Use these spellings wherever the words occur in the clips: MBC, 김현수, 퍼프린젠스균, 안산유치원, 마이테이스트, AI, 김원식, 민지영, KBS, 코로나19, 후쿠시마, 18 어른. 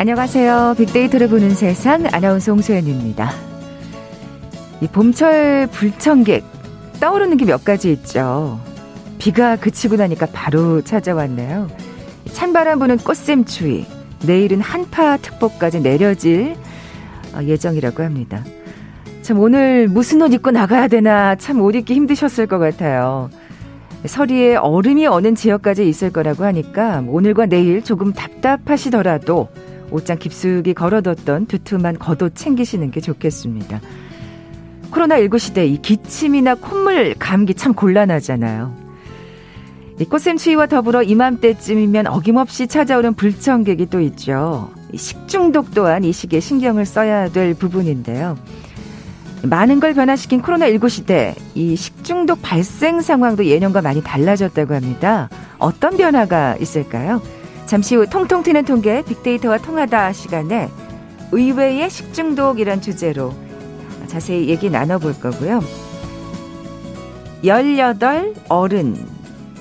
안녕하세요. 빅데이터를 보는 세상 아나운서 홍소연입니다. 이 봄철 불청객 떠오르는 게 몇 가지 있죠. 비가 그치고 나니까 바로 찾아왔네요. 찬바람 부는 꽃샘추위, 내일은 한파특보까지 내려질 예정이라고 합니다. 참 오늘 무슨 옷 입고 나가야 되나 참 옷 입기 힘드셨을 것 같아요. 서리에 얼음이 어는 지역까지 있을 거라고 하니까 오늘과 내일 조금 답답하시더라도 옷장 깊숙이 걸어뒀던 두툼한 겉옷 챙기시는 게 좋겠습니다. 코로나19 시대 이 기침이나 콧물 감기 참 곤란하잖아요. 이 꽃샘추위와 더불어 이맘때쯤이면 어김없이 찾아오는 불청객이 또 있죠. 식중독 또한 이 시기에 신경을 써야 될 부분인데요. 많은 걸 변화시킨 코로나19 시대, 이 식중독 발생 상황도 예년과 많이 달라졌다고 합니다. 어떤 변화가 있을까요? 잠시 후 통통 튀는 통계 빅데이터와 통하다 시간에 의외의 식중독이란 주제로 자세히 얘기 나눠볼 거고요. 18 어른,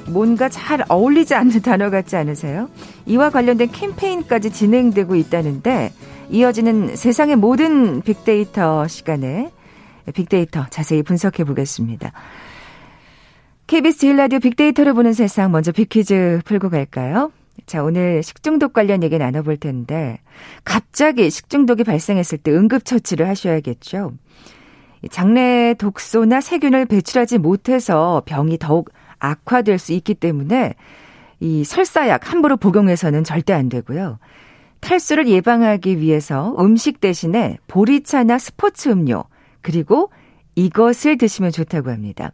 뭔가 잘 어울리지 않는 단어 같지 않으세요? 이와 관련된 캠페인까지 진행되고 있다는데 이어지는 세상의 모든 빅데이터 시간에 빅데이터 자세히 분석해 보겠습니다. KBS 제1라디오 빅데이터를 보는 세상, 먼저 빅퀴즈 풀고 갈까요? 자, 오늘 식중독 관련 얘기 나눠볼 텐데 갑자기 식중독이 발생했을 때 응급처치를 하셔야겠죠. 장내 독소나 세균을 배출하지 못해서 병이 더욱 악화될 수 있기 때문에 이 설사약 함부로 복용해서는 절대 안 되고요. 탈수를 예방하기 위해서 음식 대신에 보리차나 스포츠 음료, 그리고 이것을 드시면 좋다고 합니다.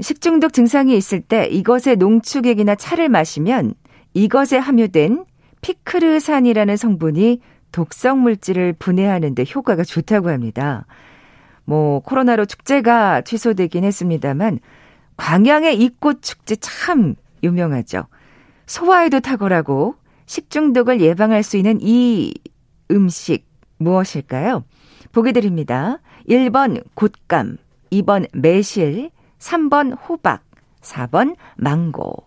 식중독 증상이 있을 때 이것의 농축액이나 차를 마시면 이것에 함유된 피크르산이라는 성분이 독성 물질을 분해하는 데 효과가 좋다고 합니다. 코로나로 축제가 취소되긴 했습니다만 광양의 이꽃축제 참 유명하죠. 소화에도 탁월하고 식중독을 예방할 수 있는 이 음식 무엇일까요? 보기 드립니다. 1번 곶감, 2번 매실, 3번 호박, 4번 망고.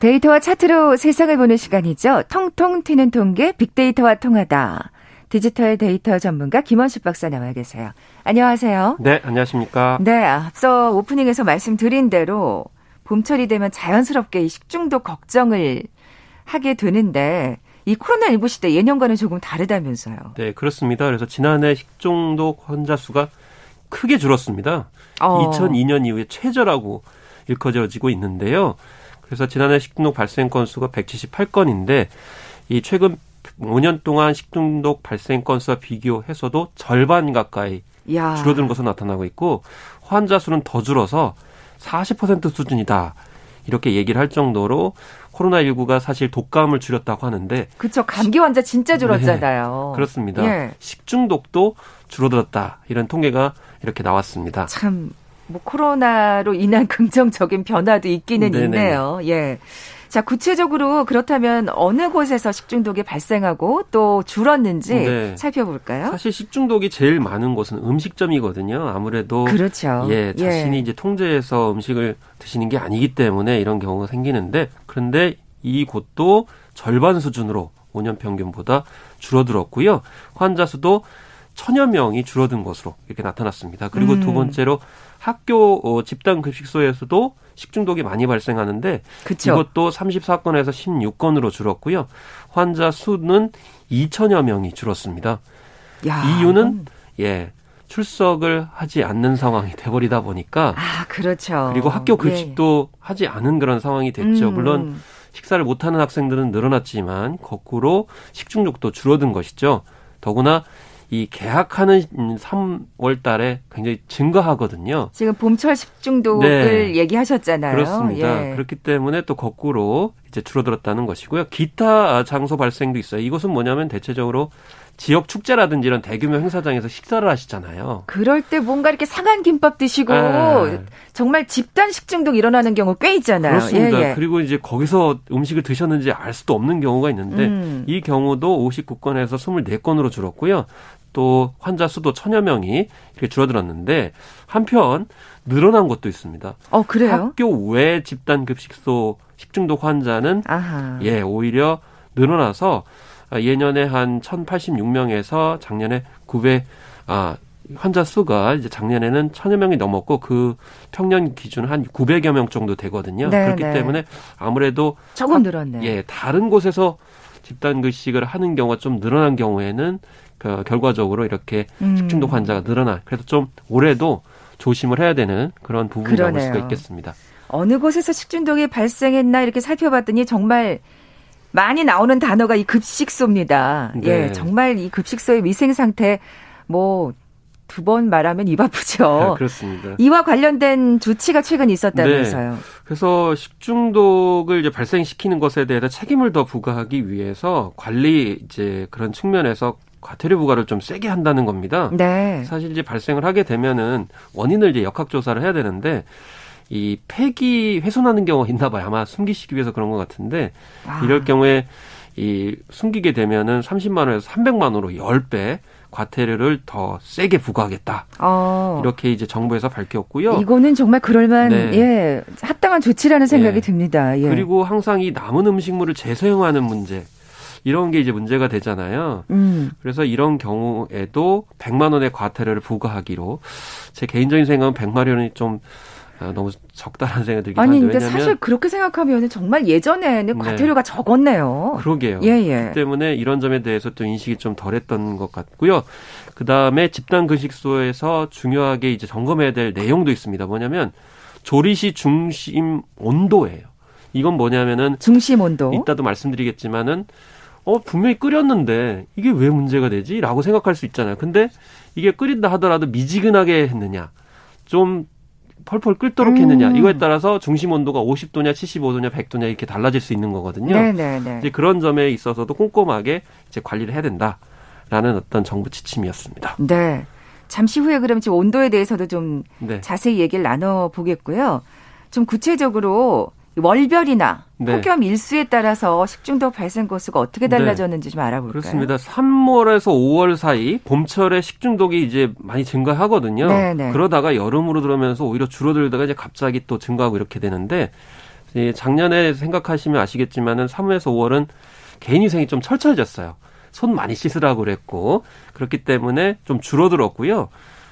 데이터와 차트로 세상을 보는 시간이죠. 통통 튀는 통계 빅데이터와 통하다. 디지털 데이터 전문가 김원식 박사 나와 계세요. 안녕하세요. 네, 안녕하십니까. 네, 앞서 오프닝에서 말씀드린 대로 봄철이 되면 자연스럽게 이 식중독 걱정을 하게 되는데 이 코로나19 시대 예년과는 조금 다르다면서요. 네, 그렇습니다. 그래서 지난해 식중독 환자 수가 크게 줄었습니다. 2002년 이후에 최저라고 일컬어지고 있는데요. 그래서 지난해 식중독 발생 건수가 178건인데 이 최근 5년 동안 식중독 발생 건수와 비교해서도 절반 가까이 줄어든 것으로 나타나고 있고 환자 수는 더 줄어서 40% 수준이다. 이렇게 얘기를 할 정도로 코로나19가 사실 독감을 줄였다고 하는데. 그렇죠. 감기 환자 진짜 줄었잖아요. 네, 그렇습니다. 예. 식중독도 줄어들었다. 이런 통계가 이렇게 나왔습니다. 참. 코로나로 인한 긍정적인 변화도 있기는 네네. 있네요. 예. 자, 구체적으로 그렇다면 어느 곳에서 식중독이 발생하고 또 줄었는지 네. 살펴볼까요? 사실 식중독이 제일 많은 곳은 음식점이거든요. 아무래도. 그렇죠. 예. 자신이 이제 통제해서 음식을 드시는 게 아니기 때문에 이런 경우가 생기는데 그런데 이곳도 절반 수준으로 5년 평균보다 줄어들었고요. 환자 수도 1,000여 명이 줄어든 것으로 이렇게 나타났습니다. 그리고 두 번째로 학교 집단 급식소에서도 식중독이 많이 발생하는데 그쵸. 이것도 34건에서 16건으로 줄었고요. 환자 수는 2,000여 명이 줄었습니다. 야. 이유는 출석을 하지 않는 상황이 돼버리다 보니까 그렇죠. 그리고 학교 급식도 하지 않은 그런 상황이 됐죠. 물론 식사를 못하는 학생들은 늘어났지만 거꾸로 식중독도 줄어든 것이죠. 더구나 이 개학하는 3월 달에 굉장히 증가하거든요. 지금 봄철 식중독을 얘기하셨잖아요. 그렇습니다. 예. 그렇기 때문에 또 거꾸로 이제 줄어들었다는 것이고요. 기타 장소 발생도 있어요. 이것은 뭐냐면 대체적으로 지역 축제라든지 이런 대규모 행사장에서 식사를 하시잖아요. 그럴 때 뭔가 이렇게 상한 김밥 드시고 정말 집단 식중독 일어나는 경우 꽤 있잖아요. 그렇습니다. 예, 예. 그리고 이제 거기서 음식을 드셨는지 알 수도 없는 경우가 있는데 이 경우도 59건에서 24건으로 줄었고요. 또 환자 수도 1,000여 명이 이렇게 줄어들었는데 한편 늘어난 것도 있습니다. 그래요? 학교 외 집단 급식소 식중독 환자는 예, 오히려 늘어나서 예년에 한 1,086명에서 작년에 900 환자 수가 이제 작년에는 1,000여 명이 넘었고 그 평년 기준 한 900여 명 정도 되거든요. 네, 그렇기 때문에 아무래도 조금 늘었네. 예, 다른 곳에서 집단 급식을 하는 경우가 좀 늘어난 경우에는 결과적으로 이렇게 식중독 환자가 늘어나. 그래서 좀 올해도 조심을 해야 되는 그런 부분이 나올 수가 있겠습니다. 어느 곳에서 식중독이 발생했나 이렇게 살펴봤더니 정말 많이 나오는 단어가 이 급식소입니다. 네. 예, 정말 이 급식소의 위생 상태 뭐 두 번 말하면 입 아프죠. 네, 그렇습니다. 이와 관련된 조치가 최근 있었다면서요. 네. 그래서 식중독을 이제 발생시키는 것에 대해서 책임을 더 부과하기 위해서 관리 이제 그런 측면에서 과태료 부과를 좀 세게 한다는 겁니다. 네. 사실 이제 발생을 하게 되면은 원인을 이제 역학조사를 해야 되는데 이 폐기 훼손하는 경우가 있나 봐요. 아마 숨기시기 위해서 그런 것 같은데 이럴 경우에 이 숨기게 되면은 30만 원에서 300만 원으로 10배 과태료를 더 세게 부과하겠다. 이렇게 이제 정부에서 밝혔고요. 이거는 정말 그럴만 예, 합당한 조치라는 생각이 듭니다. 예. 그리고 항상 이 남은 음식물을 재사용하는 문제. 이런 게 이제 문제가 되잖아요. 그래서 이런 경우에도 100만 원의 과태료를 부과하기로 제 개인적인 생각은 100만 원이 좀 너무 적다라는 생각이 들긴 한데 근데 왜냐면 사실 그렇게 생각하면 정말 예전에는 과태료가 적었네요. 그러게요. 예. 때문에 이런 점에 대해서 또 인식이 좀 덜했던 것 같고요. 그 다음에 집단 급식소에서 중요하게 이제 점검해야 될 내용도 있습니다. 뭐냐면 조리시 중심 온도예요. 이건 뭐냐면은 중심 온도. 이따도 말씀드리겠지만은. 분명히 끓였는데 이게 왜 문제가 되지? 라고 생각할 수 있잖아요. 근데 이게 끓인다 하더라도 미지근하게 했느냐, 좀 펄펄 끓도록 했느냐 이거에 따라서 중심 온도가 50도냐 75도냐 100도냐 이렇게 달라질 수 있는 거거든요. 네네네. 이제 그런 점에 있어서도 꼼꼼하게 이제 관리를 해야 된다라는 어떤 정부 지침이었습니다. 네, 잠시 후에 그럼 지금 온도에 대해서도 좀 자세히 얘기를 나눠보겠고요. 좀 구체적으로 월별이나 폭염 일수에 따라서 식중독 발생 건수가 어떻게 달라졌는지 좀 알아볼까요? 그렇습니다. 3월에서 5월 사이 봄철에 식중독이 이제 많이 증가하거든요. 네네. 그러다가 여름으로 들어오면서 오히려 줄어들다가 이제 갑자기 또 증가하고 이렇게 되는데 작년에 생각하시면 아시겠지만은 3월에서 5월은 개인위생이 좀 철저해졌어요. 손 많이 씻으라고 그랬고 그렇기 때문에 좀 줄어들었고요.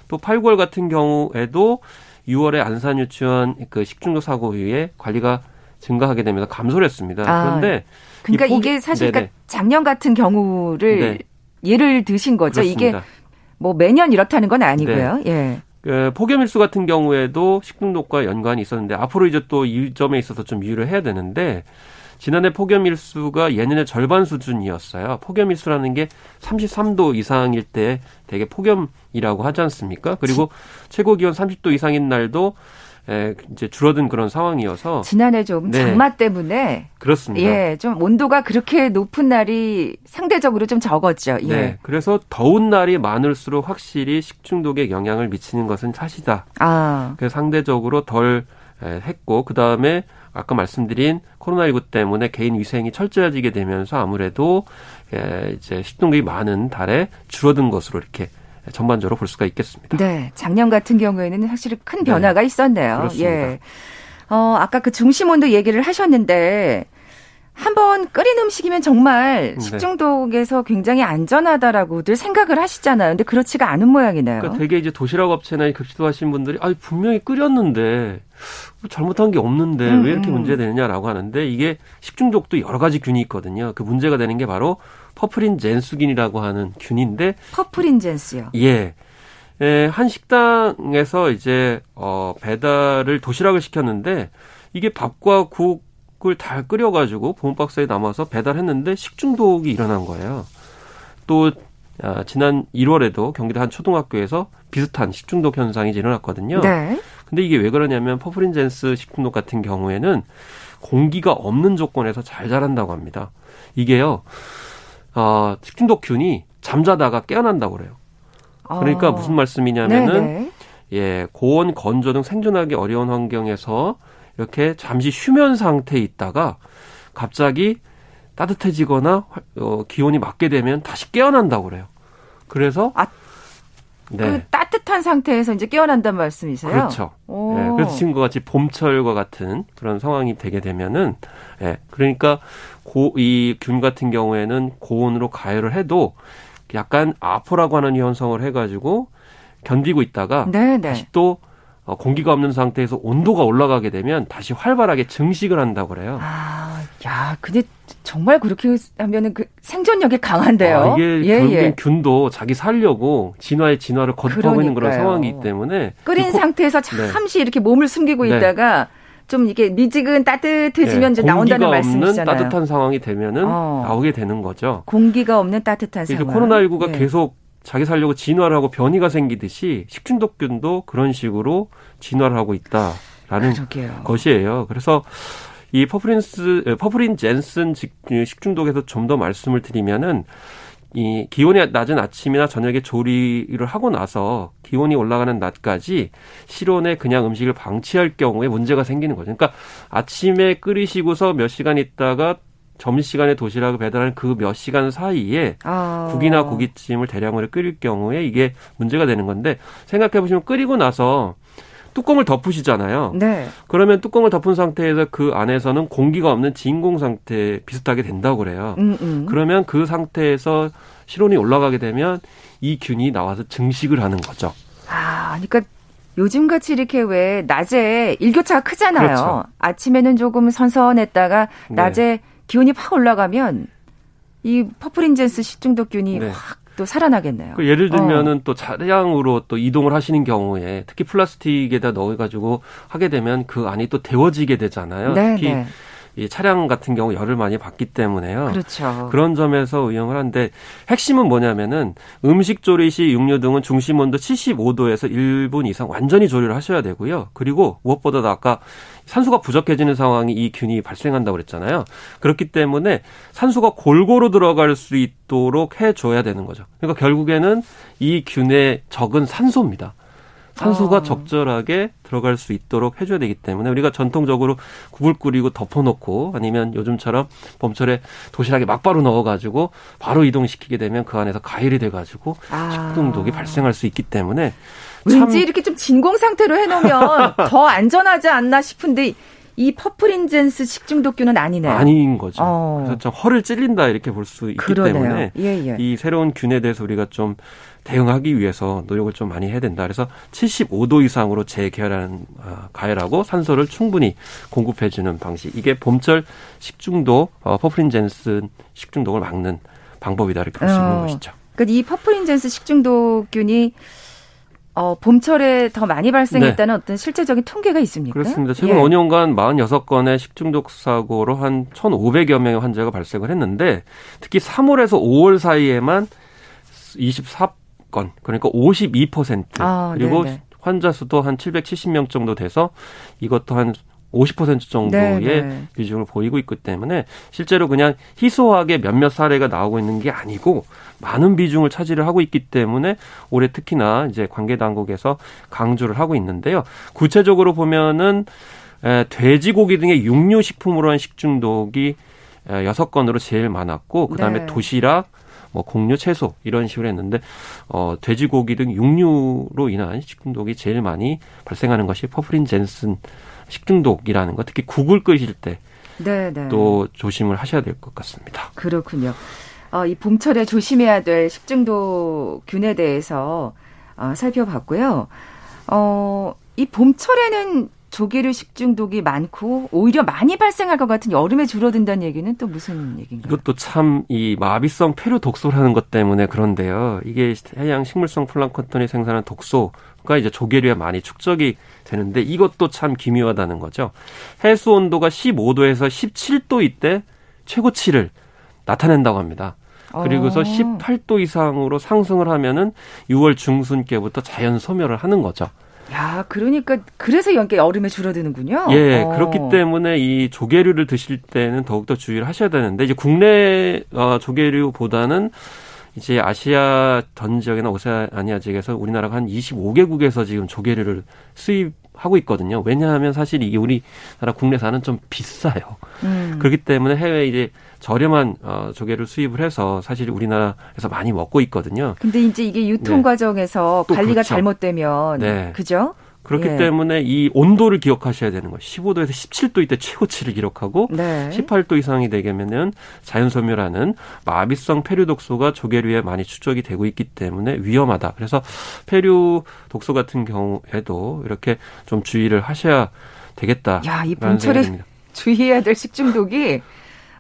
또 8, 9월 같은 경우에도 6월에 안산유치원 그 식중독 사고 이후에 관리가 증가하게 되면서 감소를 했습니다. 그런데 그러니까 이게 사실 그러니까 작년 같은 경우를 예를 드신 거죠. 그렇습니다. 이게 뭐 매년 이렇다는 건 아니고요. 예. 그 폭염일수 같은 경우에도 식중독과 연관이 있었는데 앞으로 이제 또 이 점에 있어서 좀 유의를 해야 되는데 지난해 폭염일수가 예년의 절반 수준이었어요. 폭염일수라는 게 33도 이상일 때 되게 폭염이라고 하지 않습니까? 그리고 최고 기온 30도 이상인 날도 이제 줄어든 그런 상황이어서 지난해 좀 장마 때문에 그렇습니다. 예, 좀 온도가 그렇게 높은 날이 상대적으로 좀 적었죠. 예. 네, 그래서 더운 날이 많을수록 확실히 식중독에 영향을 미치는 것은 사실이다. 그래서 상대적으로 덜 했고 그 다음에 아까 말씀드린 코로나19 때문에 개인 위생이 철저해지게 되면서 아무래도 이제 식중독이 많은 달에 줄어든 것으로 이렇게 전반적으로 볼 수가 있겠습니다. 네, 작년 같은 경우에는 확실히 큰 변화가 있었네요. 그렇습니다. 예, 아까 그 중심 온도 얘기를 하셨는데 한번 끓인 음식이면 정말 식중독에서 굉장히 안전하다라고들 생각을 하시잖아요. 근데 그렇지가 않은 모양이네요. 그러니까 되게 이제 도시락 업체나 급식도 하시는 분들이 분명히 끓였는데 잘못한 게 없는데 왜 이렇게 문제가 되느냐라고 하는데 이게 식중독도 여러 가지 균이 있거든요. 그 문제가 되는 게 바로 퍼프린젠스균이라고 하는 균인데 퍼프린젠스요. 예. 한 식당에서 이제 배달을 도시락을 시켰는데 이게 밥과 국 미역국을 다 끓여가지고 보온박스에 담아서 배달했는데 식중독이 일어난 거예요. 또 지난 1월에도 경기도 한 초등학교에서 비슷한 식중독 현상이 일어났거든요. 네. 근데 이게 왜 그러냐면 퍼프린젠스 식중독 같은 경우에는 공기가 없는 조건에서 잘 자란다고 합니다. 이게요, 식중독균이 잠자다가 깨어난다고 그래요. 그러니까 무슨 말씀이냐면은, 예, 고온, 건조 등 생존하기 어려운 환경에서 이렇게 잠시 휴면 상태에 있다가 갑자기 따뜻해지거나 기온이 맞게 되면 다시 깨어난다고 그래요. 그래서 그 따뜻한 상태에서 이제 깨어난단 말씀이세요? 그렇죠. 네, 그래서 지금과 같이 봄철과 같은 그런 상황이 되게 되면은, 예, 그러니까 이 균 같은 경우에는 고온으로 가열을 해도 약간 아포라고 하는 현상을 해가지고 견디고 있다가 다시 또 공기가 없는 상태에서 온도가 올라가게 되면 다시 활발하게 증식을 한다고 그래요. 야, 근데 정말 그렇게 하면은 그 생존력이 강한데요. 이게 결국엔 균도 자기 살려고 진화의 진화를 거듭하고 있는 그런 상황이기 때문에 끓인 상태에서 잠시 이렇게 몸을 숨기고 있다가 좀 이게 미지근 따뜻해지면 이제 나온다는 말씀이잖아요. 공기가 없는 따뜻한 상황이 되면은 나오게 되는 거죠. 공기가 없는 따뜻한 상황. 코로나19가 계속 자기 살려고 진화를 하고 변이가 생기듯이 식중독균도 그런 식으로 진화를 하고 있다라는 것이에요. 그래서 이 퍼프린젠스 식중독에서 좀 더 말씀을 드리면은, 이 기온이 낮은 아침이나 저녁에 조리를 하고 나서 기온이 올라가는 낮까지 실온에 그냥 음식을 방치할 경우에 문제가 생기는 거죠. 그러니까 아침에 끓이시고서 몇 시간 있다가 점심시간에 도시락을 배달하는 그 몇 시간 사이에 국이나 고깃찜을 대량으로 끓일 경우에 이게 문제가 되는 건데, 생각해 보시면 끓이고 나서 뚜껑을 덮으시잖아요. 네. 그러면 뚜껑을 덮은 상태에서 그 안에서는 공기가 없는 진공 상태 비슷하게 된다고 그래요. 그러면 그 상태에서 실온이 올라가게 되면 이 균이 나와서 증식을 하는 거죠. 그러니까 요즘같이 이렇게 왜 낮에 일교차가 크잖아요. 그렇죠. 아침에는 조금 선선했다가 낮에 기온이 확 올라가면 이 퍼프린젠스 식중독균이 확 또 살아나겠네요. 그 예를 들면은 또 차량으로 또 이동을 하시는 경우에 특히 플라스틱에다 넣어가지고 하게 되면 그 안이 또 데워지게 되잖아요. 특히 이 차량 같은 경우 열을 많이 받기 때문에요. 그렇죠. 그런 점에서 위험을 한데, 핵심은 뭐냐면은 음식 조리 시 육류 등은 중심 온도 75도에서 1분 이상 완전히 조리를 하셔야 되고요. 그리고 무엇보다도 아까 산소가 부족해지는 상황이 이 균이 발생한다고 그랬잖아요. 그렇기 때문에 산소가 골고루 들어갈 수 있도록 해줘야 되는 거죠. 그러니까 결국에는 이 균의 적은 산소입니다. 산소가 적절하게 들어갈 수 있도록 해줘야 되기 때문에, 우리가 전통적으로 국을 끓이고 덮어놓고 아니면 요즘처럼 봄철에 도시락에 막바로 넣어가지고 바로 이동시키게 되면 그 안에서 가열이 돼가지고 식중독이 발생할 수 있기 때문에, 왠지 이렇게 좀 진공 상태로 해놓으면 더 안전하지 않나 싶은데 이 퍼프린젠스 식중독균은 아니네요. 아닌 거죠. 그래서 좀 허를 찔린다 이렇게 볼 수 있기 때문에 이 새로운 균에 대해서 우리가 좀 대응하기 위해서 노력을 좀 많이 해야 된다. 그래서 75도 이상으로 가열하고 산소를 충분히 공급해주는 방식. 이게 봄철 식중독, 퍼프린젠스 식중독을 막는 방법이다 이렇게 볼 수 있는 것이죠. 그러니까 이 퍼프린젠스 식중독균이 봄철에 더 많이 발생했다는 어떤 실제적인 통계가 있습니까? 그렇습니다. 최근 5년간 46건의 식중독 사고로 한 1,500여 명의 환자가 발생을 했는데, 특히 3월에서 5월 사이에만 24건, 그러니까 52%, 그리고 환자 수도 한 770명 정도 돼서 이것도 한 50% 정도의 비중을 보이고 있기 때문에 실제로 그냥 희소하게 몇몇 사례가 나오고 있는 게 아니고 많은 비중을 차지를 하고 있기 때문에 올해 특히나 이제 관계 당국에서 강조를 하고 있는데요. 구체적으로 보면은 돼지고기 등의 육류 식품으로 한 식중독이 6건으로 제일 많았고, 그다음에 도시락, 공유, 채소 이런 식으로 했는데 돼지고기 등 육류로 인한 식중독이 제일 많이 발생하는 것이 퍼프린젠스 식중독이라는 거, 특히 국을 끓일 때 또 조심을 하셔야 될 것 같습니다. 그렇군요. 이 봄철에 조심해야 될 식중독균에 대해서 살펴봤고요. 이 봄철에는 조개류 식중독이 많고 오히려 많이 발생할 것 같은 여름에 줄어든다는 얘기는 또 무슨 얘기인가요? 이것도 참 이 마비성 폐류 독소라는 것 때문에 그런데요. 이게 해양 식물성 플랑크톤이 생산한 독소가 이제 조개류에 많이 축적이 되는데 이것도 참 기묘하다는 거죠. 해수 온도가 15도에서 17도 이때 최고치를 나타낸다고 합니다. 그리고서 18도 이상으로 상승을 하면은 6월 중순께부터 자연 소멸을 하는 거죠. 야, 그러니까 그래서 연계 여름에 줄어드는군요. 예, 그렇기 때문에 이 조개류를 드실 때는 더욱더 주의를 하셔야 되는데 이제 국내 조개류보다는 이제 아시아 전 지역이나 오세아니아 지역에서 우리나라가 한 25개국에서 지금 조개류를 수입하고 있거든요. 왜냐하면 사실 이게 우리나라 국내산은 좀 비싸요. 그렇기 때문에 해외 이제 저렴한 조개를 수입을 해서 사실 우리나라에서 많이 먹고 있거든요. 근데 이제 이게 유통 과정에서 관리가 그렇죠. 잘못되면 그죠? 그렇기 때문에 이 온도를 기억하셔야 되는 거예요. 15도에서 17도 이때 최고치를 기록하고 18도 이상이 되면은 자연 소멸하는 마비성 폐류 독소가 조개류에 많이 축적이 되고 있기 때문에 위험하다. 그래서 폐류 독소 같은 경우에도 이렇게 좀 주의를 하셔야 되겠다. 야, 이 봄철에 주의해야 될 식중독이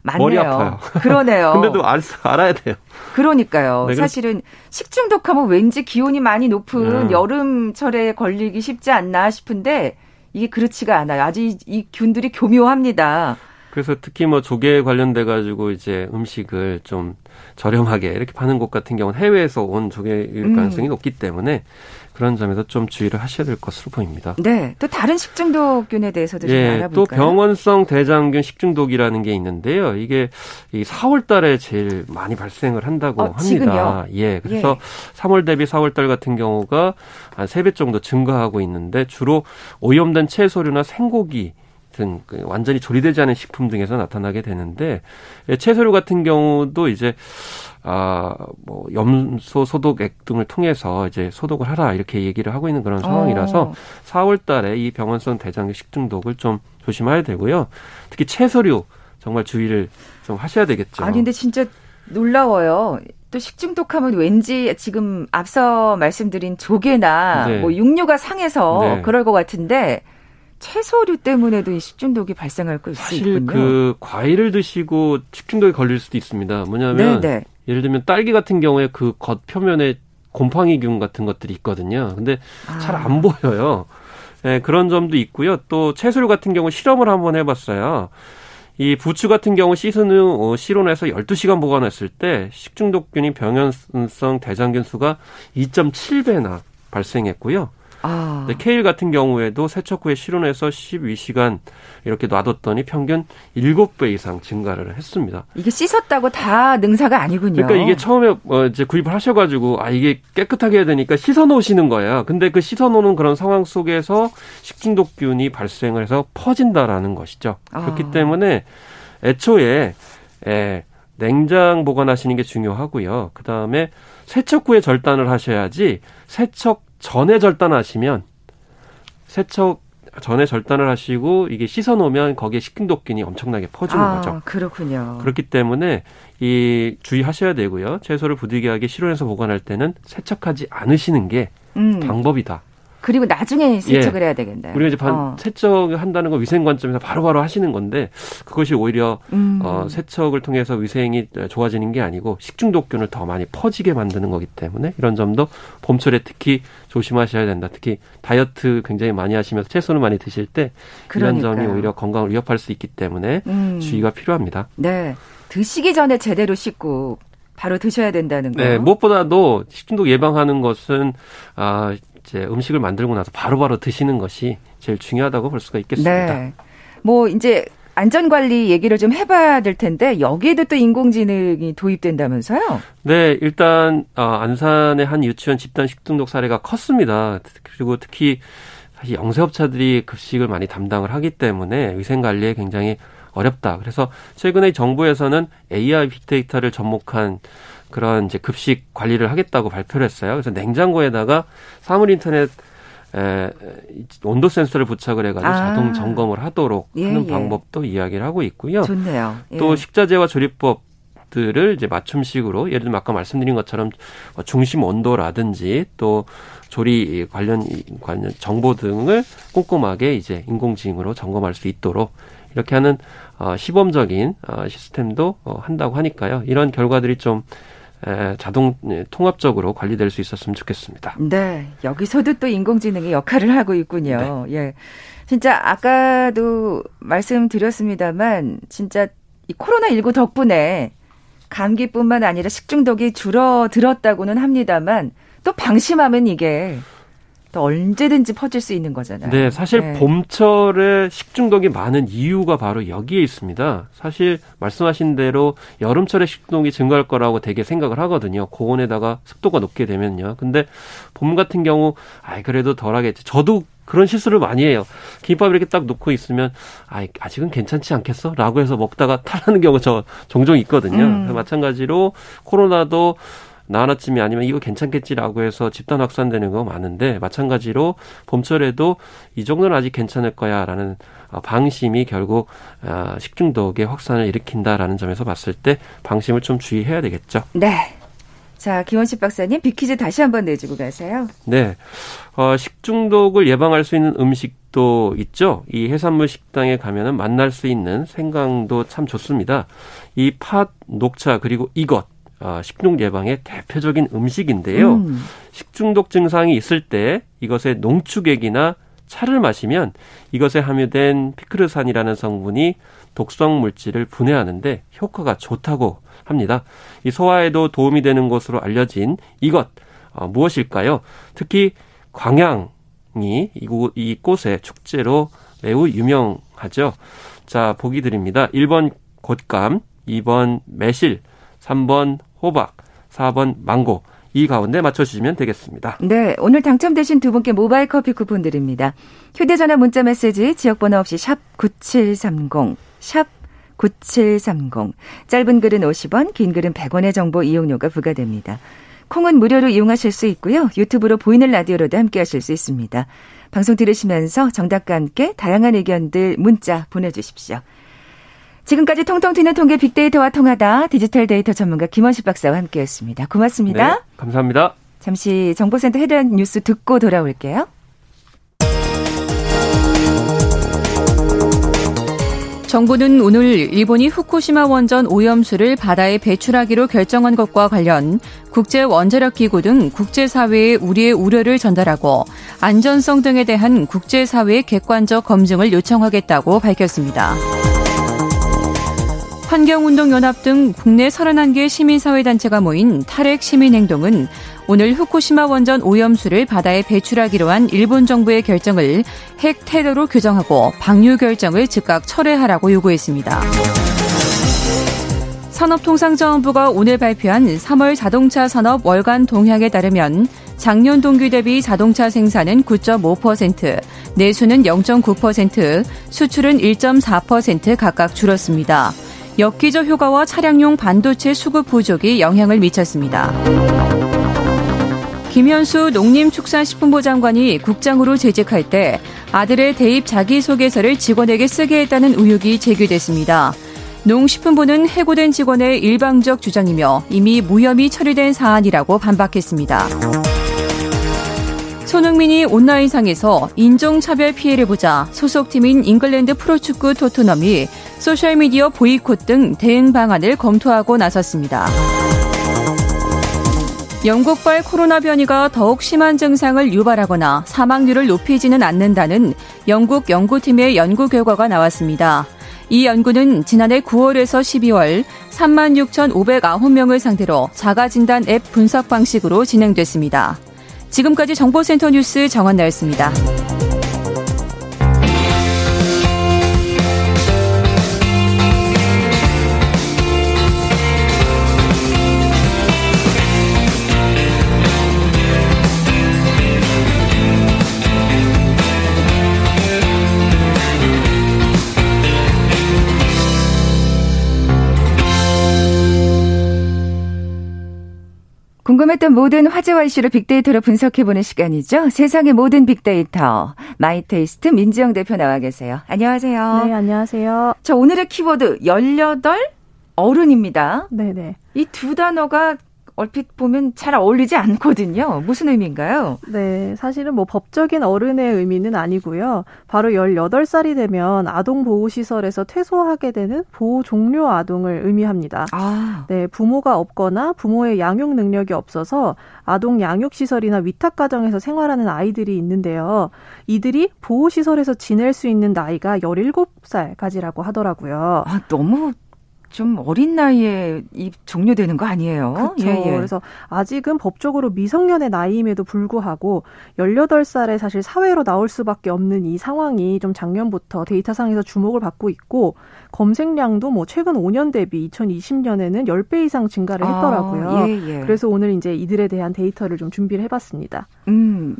맞네요. 머리 아파요. 그러네요. 근데도 알아야 돼요. 그러니까요. 네, 사실은 식중독하면 왠지 기온이 많이 높은 여름철에 걸리기 쉽지 않나 싶은데 이게 그렇지가 않아요. 아주 이 균들이 교묘합니다. 그래서 특히 뭐 조개에 관련돼 가지고 이제 음식을 좀 저렴하게 이렇게 파는 곳 같은 경우는 해외에서 온 조개일 가능성이 높기 때문에 그런 점에서 좀 주의를 하셔야 될 것으로 보입니다. 네. 또 다른 식중독균에 대해서도 좀 알아볼까요? 또 병원성 대장균 식중독이라는 게 있는데요. 이게 4월 달에 제일 많이 발생을 한다고 합니다. 지금요? 예. 그래서 3월 대비 4월 달 같은 경우가 한 3배 정도 증가하고 있는데 주로 오염된 채소류나 생고기 등 완전히 조리되지 않은 식품 등에서 나타나게 되는데 채소류 같은 경우도 이제 염소 소독액 등을 통해서 이제 소독을 하라 이렇게 얘기를 하고 있는 그런 상황이라서 4월 달에 이 병원성 대장균 식중독을 좀 조심해야 되고요. 특히 채소류 정말 주의를 좀 하셔야 되겠죠. 아니 근데 진짜 놀라워요. 또 식중독하면 왠지 지금 앞서 말씀드린 조개나 뭐 육류가 상해서 그럴 것 같은데 채소류 때문에도 이 식중독이 발생할 수 있군요. 사실 그 과일을 드시고 식중독에 걸릴 수도 있습니다. 뭐냐면 예를 들면 딸기 같은 경우에 그 겉 표면에 곰팡이균 같은 것들이 있거든요. 근데 잘 안 보여요. 네, 그런 점도 있고요. 또 채소류 같은 경우 실험을 한번 해봤어요. 이 부추 같은 경우 씻은 후 실온에서 12시간 보관했을 때 식중독균이 병원성 대장균 수가 2.7배나 발생했고요. 케일 같은 경우에도 세척 후에 실온에서 12시간 이렇게 놔뒀더니 평균 7배 이상 증가를 했습니다. 이게 씻었다고 다 능사가 아니군요. 그러니까 이게 처음에 이제 구입을 하셔가지고 이게 깨끗하게 해야 되니까 씻어놓으시는 거예요. 근데 그 씻어놓는 그런 상황 속에서 식중독균이 발생을 해서 퍼진다라는 것이죠. 그렇기 때문에 애초에 냉장 보관하시는 게 중요하고요. 그다음에 세척 후에 절단을 하셔야지 세척 전에 절단하시면 세척 전에 절단을 하시고 이게 씻어놓으면 거기에 식중독균이 엄청나게 퍼지는 거죠. 그렇군요. 그렇기 때문에 이 주의하셔야 되고요. 채소를 부득이하게 실온에서 보관할 때는 세척하지 않으시는 게 방법이다. 그리고 나중에 세척을 해야 되겠네요. 우리가 이제 세척한다는 건 위생 관점에서 바로바로 하시는 건데 그것이 오히려 세척을 통해서 위생이 좋아지는 게 아니고 식중독균을 더 많이 퍼지게 만드는 거기 때문에 이런 점도 봄철에 특히 조심하셔야 된다. 특히 다이어트 굉장히 많이 하시면서 채소를 많이 드실 때 그러니까요. 이런 점이 오히려 건강을 위협할 수 있기 때문에 주의가 필요합니다. 네, 드시기 전에 제대로 씻고 바로 드셔야 된다는 거예요. 네, 무엇보다도 식중독 예방하는 것은 이제 음식을 만들고 나서 바로바로 드시는 것이 제일 중요하다고 볼 수가 있겠습니다. 네. 뭐 이제 안전관리 얘기를 좀 해봐야 될 텐데 여기에도 또 인공지능이 도입된다면서요? 네. 일단 안산의 한 유치원 집단 식중독 사례가 컸습니다. 그리고 특히 사실 영세업자들이 급식을 많이 담당을 하기 때문에 위생관리에 굉장히 어렵다. 그래서 최근에 정부에서는 AI 빅데이터를 접목한 그런 이제 급식 관리를 하겠다고 발표를 했어요. 그래서 냉장고에다가 사물인터넷 온도 센서를 부착을 해가지고 자동 점검을 하도록 하는 방법도 이야기를 하고 있고요. 좋네요. 예. 또 식자재와 조리법들을 이제 맞춤식으로 예를 들면 아까 말씀드린 것처럼 중심 온도라든지 또 조리 관련 정보 등을 꼼꼼하게 이제 인공지능으로 점검할 수 있도록 이렇게 하는 시범적인 시스템도 한다고 하니까요. 이런 결과들이 좀 자동 통합적으로 관리될 수 있었으면 좋겠습니다. 네, 여기서도 또 인공지능이 역할을 하고 있군요. 네. 예, 진짜 아까도 말씀드렸습니다만 진짜 이 코로나19 덕분에 감기뿐만 아니라 식중독이 줄어들었다고는 합니다만 또 방심하면 이게 또 언제든지 퍼질 수 있는 거잖아요. 네, 사실 네. 봄철에 식중독이 많은 이유가 바로 여기에 있습니다. 사실 말씀하신 대로 여름철에 식중독이 증가할 거라고 되게 생각을 하거든요. 고온에다가 습도가 높게 되면요. 근데 봄 같은 경우 그래도 덜하겠지. 저도 그런 실수를 많이 해요. 김밥을 이렇게 딱 놓고 있으면 아직은 괜찮지 않겠어? 라고 해서 먹다가 탈하는 경우 저 종종 있거든요. 마찬가지로 코로나도 나 하나쯤이 아니면 이거 괜찮겠지라고 해서 집단 확산되는 거 많은데 마찬가지로 봄철에도 이 정도는 아직 괜찮을 거야라는 방심이 결국 식중독의 확산을 일으킨다라는 점에서 봤을 때 방심을 좀 주의해야 되겠죠. 네. 자, 김원식 박사님, 빅퀴즈 다시 한번 내주고 가세요. 네. 식중독을 예방할 수 있는 음식도 있죠. 이 해산물 식당에 가면은 만날 수 있는 생강도 참 좋습니다. 이 팥, 녹차, 그리고 이것. 식중독 예방의 대표적인 음식인데요. 식중독 증상이 있을 때 이것에 농축액이나 차를 마시면 이것에 함유된 피크르산이라는 성분이 독성 물질을 분해하는데 효과가 좋다고 합니다. 이 소화에도 도움이 되는 것으로 알려진 이것 무엇일까요? 특히 광양이 이 꽃의 축제로 매우 유명하죠. 자, 보기 드립니다. 1번 곶감, 2번 매실, 3번 호박, 4번 망고. 이 가운데 맞춰주시면 되겠습니다. 네, 오늘 당첨되신 두 분께 모바일 커피 쿠폰 드립니다. 휴대전화 문자 메시지 지역번호 없이 샵 9730, 샵 9730. 짧은 글은 50원, 긴 글은 100원의 정보 이용료가 부과됩니다. 콩은 무료로 이용하실 수 있고요. 유튜브로 보이는 라디오로도 함께하실 수 있습니다. 방송 들으시면서 정답과 함께 다양한 의견들 문자 보내주십시오. 지금까지 통통 튀는 통계 빅데이터와 통하다 디지털 데이터 전문가 김원식 박사와 함께했습니다. 고맙습니다. 네, 감사합니다. 잠시 정보센터 헤드라인 뉴스 듣고 돌아올게요. 정부는 오늘 일본이 후쿠시마 원전 오염수를 바다에 배출하기로 결정한 것과 관련 국제원자력기구 등 국제사회에 우리의 우려를 전달하고 안전성 등에 대한 국제사회의 객관적 검증을 요청하겠다고 밝혔습니다. 환경운동연합 등 국내 31개 시민사회단체가 모인 탈핵 시민행동은 오늘 후쿠시마 원전 오염수를 바다에 배출하기로 한 일본 정부의 결정을 핵 테러로 규정하고 방류 결정을 즉각 철회하라고 요구했습니다. 산업통상자원부가 오늘 발표한 3월 자동차 산업 월간 동향에 따르면 작년 동기 대비 자동차 생산은 9.5%, 내수는 0.9%, 수출은 1.4% 각각 줄었습니다. 역기적 효과와 차량용 반도체 수급 부족이 영향을 미쳤습니다. 김현수 농림축산식품부 장관이 국장으로 재직할 때 아들의 대입 자기소개서를 직원에게 쓰게 했다는 의혹이 제기됐습니다. 농식품부는 해고된 직원의 일방적 주장이며 이미 무혐의 처리된 사안이라고 반박했습니다. 손흥민이 온라인상에서 인종차별 피해를 보자 소속팀인 잉글랜드 프로축구 토트넘이 소셜미디어 보이콧 등 대응 방안을 검토하고 나섰습니다. 영국발 코로나 변이가 더욱 심한 증상을 유발하거나 사망률을 높이지는 않는다는 영국 연구팀의 연구 결과가 나왔습니다. 이 연구는 지난해 9월에서 12월 36,509명을 상대로 자가진단 앱 분석 방식으로 진행됐습니다. 지금까지 정보센터 뉴스 정한나였습니다. 궁금했던 모든 화제와 이슈를 빅데이터로 분석해보는 시간이죠. 세상의 모든 빅데이터. 마이테이스트 민지영 대표 나와 계세요. 안녕하세요. 네, 안녕하세요. 자, 오늘의 키워드 18 어른입니다. 네네. 이 두 단어가 얼핏 보면 잘 어울리지 않거든요. 무슨 의미인가요? 네, 사실은 뭐 법적인 어른의 의미는 아니고요. 바로 18살이 되면 아동보호시설에서 퇴소하게 되는 보호 종료 아동을 의미합니다. 아. 네, 부모가 없거나 부모의 양육 능력이 없어서 아동 양육시설이나 위탁가정에서 생활하는 아이들이 있는데요. 이들이 보호시설에서 지낼 수 있는 나이가 17살까지라고 하더라고요. 아, 너무... 좀 어린 나이에 종료되는 거 아니에요? 그렇죠. 예, 예. 그래서 아직은 법적으로 미성년의 나이임에도 불구하고 18살에 사실 사회로 나올 수밖에 없는 이 상황이 좀 작년부터 데이터상에서 주목을 받고 있고 검색량도 뭐 최근 5년 대비 2020년에는 10배 이상 증가를 했더라고요. 아, 예, 예. 그래서 오늘 이제 이들에 대한 데이터를 좀 준비를 해봤습니다.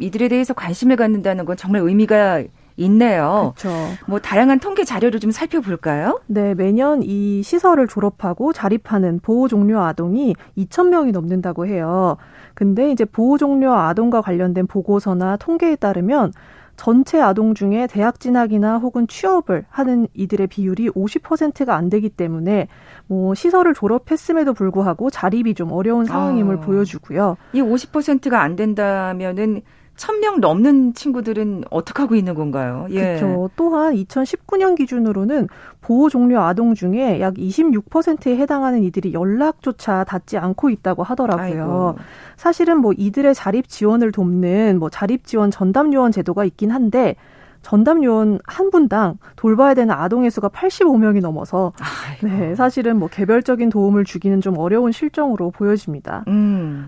이들에 대해서 관심을 갖는다는 건 정말 의미가 있네요. 그렇죠. 뭐 다양한 통계 자료를 좀 살펴볼까요? 네, 매년 이 시설을 졸업하고 자립하는 보호 종료 아동이 2,000명이 넘는다고 해요. 근데 이제 보호 종료 아동과 관련된 보고서나 통계에 따르면 전체 아동 중에 대학 진학이나 혹은 취업을 하는 이들의 비율이 50%가 안 되기 때문에 뭐 시설을 졸업했음에도 불구하고 자립이 좀 어려운 상황임을 보여주고요. 이 50%가 안 된다면은 1,000명 넘는 친구들은 어떻게 하고 있는 건가요? 예. 그렇죠. 또한 2019년 기준으로는 보호 종료 아동 중에 약 26%에 해당하는 이들이 연락조차 닿지 않고 있다고 하더라고요. 아이고. 사실은 뭐 이들의 자립 지원을 돕는 뭐 자립 지원 전담 요원 제도가 있긴 한데 전담 요원 한 분당 돌봐야 되는 아동의 수가 85명이 넘어서 네, 사실은 뭐 개별적인 도움을 주기는 좀 어려운 실정으로 보여집니다.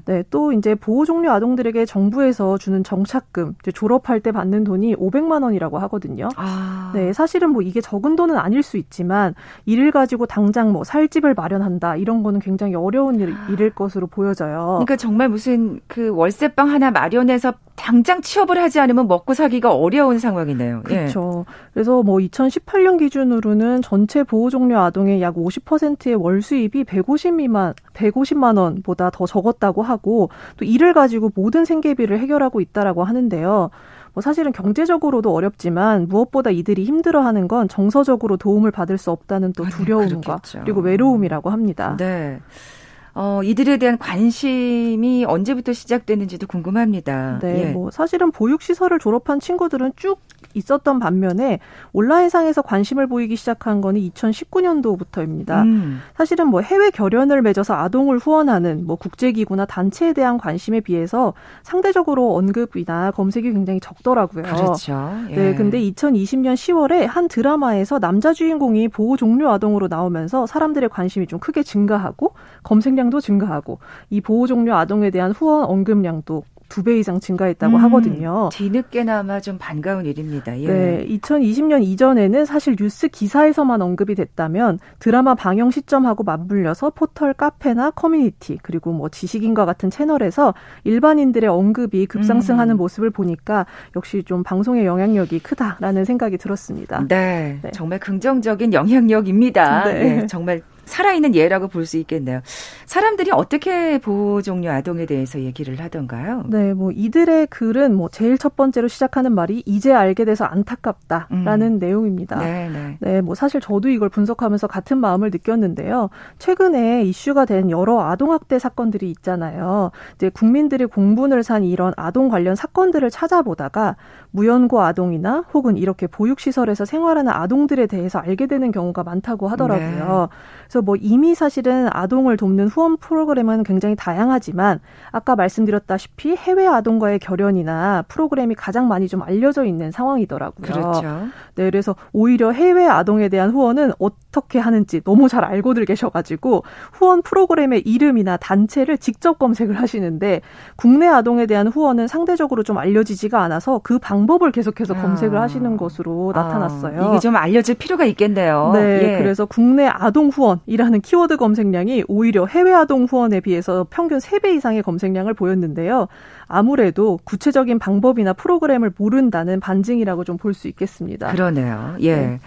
네, 또 이제 보호 종료 아동들에게 정부에서 주는 정착금, 이제 졸업할 때 받는 돈이 500만 원이라고 하거든요. 아. 네, 사실은 뭐 이게 적은 돈은 아닐 수 있지만 이를 가지고 당장 뭐 살 집을 마련한다 이런 거는 굉장히 어려운 일일 것으로 보여져요. 그러니까 정말 무슨 그 월세방 하나 마련해서 당장 취업을 하지 않으면 먹고 사기가 어려운 상황이네요. 그렇죠. 예. 그래서 뭐 2018년 기준으로는 전체 보호 종료 아동의 약 50%의 월 수입이 150만 원보다 더 적었다고 하고 또 이를 가지고 모든 생계비를 해결하고 있다라고 하는데요. 뭐 사실은 경제적으로도 어렵지만 무엇보다 이들이 힘들어하는 건 정서적으로 도움을 받을 수 없다는 또 두려움과 그리고 외로움이라고 합니다. 네. 이들에 대한 관심이 언제부터 시작되는지도 궁금합니다. 네, 예. 뭐 사실은 보육시설을 졸업한 친구들은 쭉 있었던 반면에 온라인상에서 관심을 보이기 시작한 건 2019년도부터입니다. 사실은 뭐 해외 결연을 맺어서 아동을 후원하는 뭐 국제기구나 단체에 대한 관심에 비해서 상대적으로 언급이나 검색이 굉장히 적더라고요. 그렇죠. 예. 네, 근데 2020년 10월에 한 드라마에서 남자 주인공이 보호 종료 아동으로 나오면서 사람들의 관심이 좀 크게 증가하고 검색량 도 증가하고 이 보호 종료 아동에 대한 후원 언급량도 2배 이상 증가했다고 하거든요. 뒤늦게나마 좀 반가운 일입니다. 예. 네, 2020년 이전에는 사실 뉴스 기사에서만 언급이 됐다면 드라마 방영 시점하고 맞물려서 포털, 카페나 커뮤니티 그리고 뭐 지식인과 같은 채널에서 일반인들의 언급이 급상승하는 모습을 보니까 역시 좀 방송의 영향력이 크다라는 생각이 들었습니다. 네, 네. 정말 긍정적인 영향력입니다. 네. 네, 정말 살아있는 예라고 볼 수 있겠네요. 사람들이 어떻게 보호 종료 아동에 대해서 얘기를 하던가요? 네, 뭐 이들의 글은 뭐 제일 첫 번째로 시작하는 말이 이제 알게 돼서 안타깝다라는 내용입니다. 네네. 네, 뭐 사실 저도 이걸 분석하면서 같은 마음을 느꼈는데요. 최근에 이슈가 된 여러 아동학대 사건들이 있잖아요. 이제 국민들이 공분을 산 이런 아동 관련 사건들을 찾아보다가 무연고 아동이나 혹은 이렇게 보육시설에서 생활하는 아동들에 대해서 알게 되는 경우가 많다고 하더라고요. 네. 그래서 뭐 이미 사실은 아동을 돕는 후원 프로그램은 굉장히 다양하지만 아까 말씀드렸다시피 해외 아동과의 결연이나 프로그램이 가장 많이 좀 알려져 있는 상황이더라고요. 그렇죠. 네, 그래서 오히려 해외 아동에 대한 후원은 어떻게 하는지 너무 잘 알고들 계셔가지고 후원 프로그램의 이름이나 단체를 직접 검색을 하시는데 국내 아동에 대한 후원은 상대적으로 좀 알려지지가 않아서 그 방법을 계속해서 검색을 하시는 것으로 나타났어요. 이게 좀 알려질 필요가 있겠네요. 네, 예. 그래서 국내 아동 후원이라는 키워드 검색량이 오히려 해외 아동 후원에 비해서 평균 3배 이상의 검색량을 보였는데요. 아무래도 구체적인 방법이나 프로그램을 모른다는 반증이라고 좀 볼 수 있겠습니다. 그러네요. 예. 네.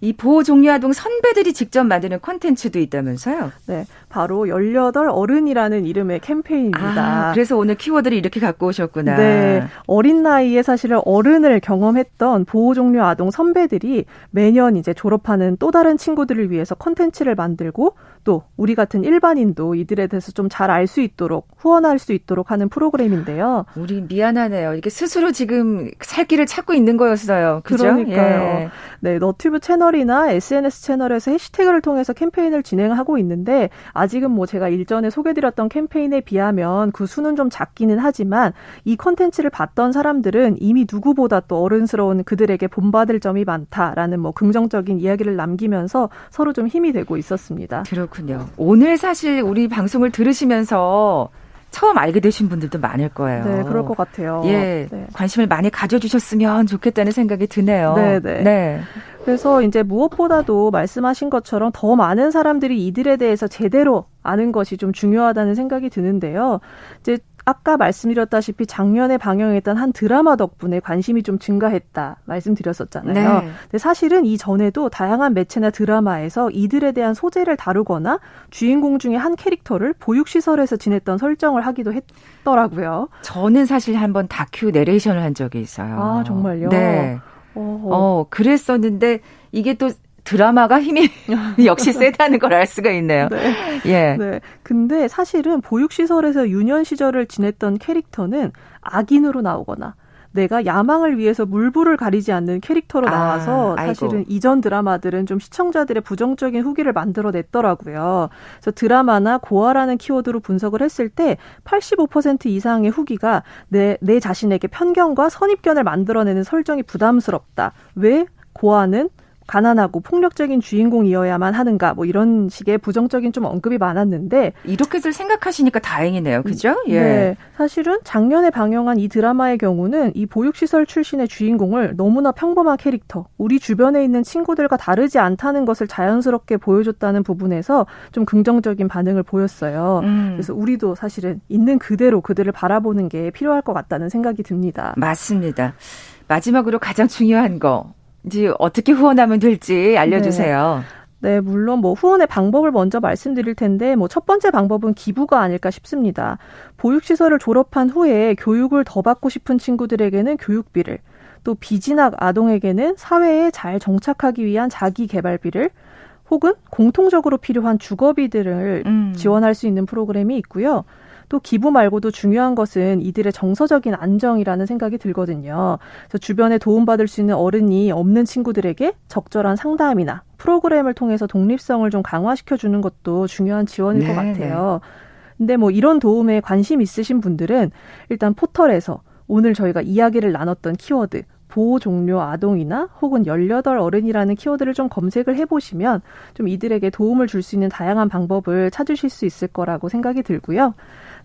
이 보호 종료아동 선배들이 직접 만드는 콘텐츠도 있다면서요? 네, 바로 18어른이라는 이름의 캠페인입니다. 아, 그래서 오늘 키워드를 이렇게 갖고 오셨구나. 네, 어린 나이에 사실은 어른을 경험했던 보호 종료아동 선배들이 매년 이제 졸업하는 또 다른 친구들을 위해서 콘텐츠를 만들고 또 우리 같은 일반인도 이들에 대해서 좀 잘 알 수 있도록 후원할 수 있도록 하는 프로그램인데요. 우리 미안하네요. 이게 스스로 지금 살 길을 찾고 있는 거였어요. 그죠? 그러니까요. 예. 네, 너튜브 채널이나 SNS 채널에서 해시태그를 통해서 캠페인을 진행하고 있는데 아직은 뭐 제가 일전에 소개드렸던 캠페인에 비하면 그 수는 좀 작기는 하지만 이 콘텐츠를 봤던 사람들은 이미 누구보다 또 어른스러운 그들에게 본받을 점이 많다라는 뭐 긍정적인 이야기를 남기면서 서로 좀 힘이 되고 있었습니다. 그렇군요. 오늘 사실 우리 방송을 들으시면서 처음 알게 되신 분들도 많을 거예요. 네, 그럴 것 같아요. 예, 네. 관심을 많이 가져주셨으면 좋겠다는 생각이 드네요. 네네. 네. 그래서 이제 무엇보다도 말씀하신 것처럼 더 많은 사람들이 이들에 대해서 제대로 아는 것이 좀 중요하다는 생각이 드는데요. 이제 아까 말씀드렸다시피 작년에 방영했던 한 드라마 덕분에 관심이 좀 증가했다 말씀드렸었잖아요. 네. 근데 사실은 이전에도 다양한 매체나 드라마에서 이들에 대한 소재를 다루거나 주인공 중에 한 캐릭터를 보육시설에서 지냈던 설정을 하기도 했더라고요. 저는 사실 한번 다큐 내레이션을 한 적이 있어요. 아, 정말요? 네. 그랬었는데 이게 또 드라마가 힘이 역시 세다는 걸 알 수가 있네요. 네. 예. 네. 근데 사실은 보육시설에서 유년 시절을 지냈던 캐릭터는 악인으로 나오거나 내가 야망을 위해서 물불을 가리지 않는 캐릭터로 나와서 사실은 이전 드라마들은 좀 시청자들의 부정적인 후기를 만들어냈더라고요. 그래서 드라마나 고아라는 키워드로 분석을 했을 때 85% 이상의 후기가 내 자신에게 편견과 선입견을 만들어내는 설정이 부담스럽다. 왜 고아는 가난하고 폭력적인 주인공이어야만 하는가 뭐 이런 식의 부정적인 좀 언급이 많았는데 이렇게들 생각하시니까 다행이네요. 그죠? 예. 네. 사실은 작년에 방영한 이 드라마의 경우는 이 보육시설 출신의 주인공을 너무나 평범한 캐릭터 우리 주변에 있는 친구들과 다르지 않다는 것을 자연스럽게 보여줬다는 부분에서 좀 긍정적인 반응을 보였어요. 그래서 우리도 사실은 있는 그대로 그들을 바라보는 게 필요할 것 같다는 생각이 듭니다. 맞습니다. 마지막으로 가장 중요한 거 이제 어떻게 후원하면 될지 알려주세요. 네, 물론 뭐 후원의 방법을 먼저 말씀드릴 텐데 뭐 첫 번째 방법은 기부가 아닐까 싶습니다. 보육시설을 졸업한 후에 교육을 더 받고 싶은 친구들에게는 교육비를, 또 비진학 아동에게는 사회에 잘 정착하기 위한 자기개발비를, 혹은 공통적으로 필요한 주거비 등을 지원할 수 있는 프로그램이 있고요. 또 기부 말고도 중요한 것은 이들의 정서적인 안정이라는 생각이 들거든요. 그래서 주변에 도움받을 수 있는 어른이 없는 친구들에게 적절한 상담이나 프로그램을 통해서 독립성을 좀 강화시켜주는 것도 중요한 지원일 것 같아요. 근데 뭐 이런 도움에 관심 있으신 분들은 일단 포털에서 오늘 저희가 이야기를 나눴던 키워드 보호 종료 아동이나 혹은 18 어른이라는 키워드를 좀 검색을 해보시면 좀 이들에게 도움을 줄 수 있는 다양한 방법을 찾으실 수 있을 거라고 생각이 들고요.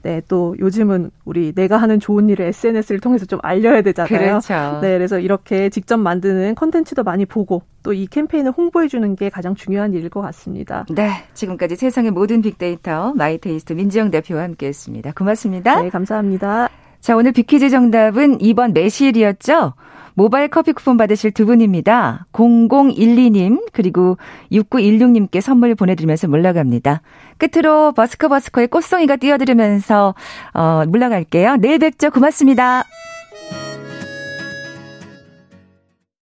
네, 또 요즘은 우리 내가 하는 좋은 일을 SNS를 통해서 좀 알려야 되잖아요. 그렇죠. 네, 그래서 이렇게 직접 만드는 콘텐츠도 많이 보고 또 이 캠페인을 홍보해 주는 게 가장 중요한 일일 것 같습니다. 네, 지금까지 세상의 모든 빅데이터 마이테이스트 민지영 대표와 함께했습니다. 고맙습니다. 네, 감사합니다. 자, 오늘 빅퀴즈 정답은 2번 매실이었죠. 모바일 커피 쿠폰 받으실 두 분입니다. 0012님 그리고 6916님께 선물 보내드리면서 물러갑니다. 끝으로 버스커버스커의 꽃송이가 띄워드리면서 물러갈게요. 내일 뵙죠. 고맙습니다.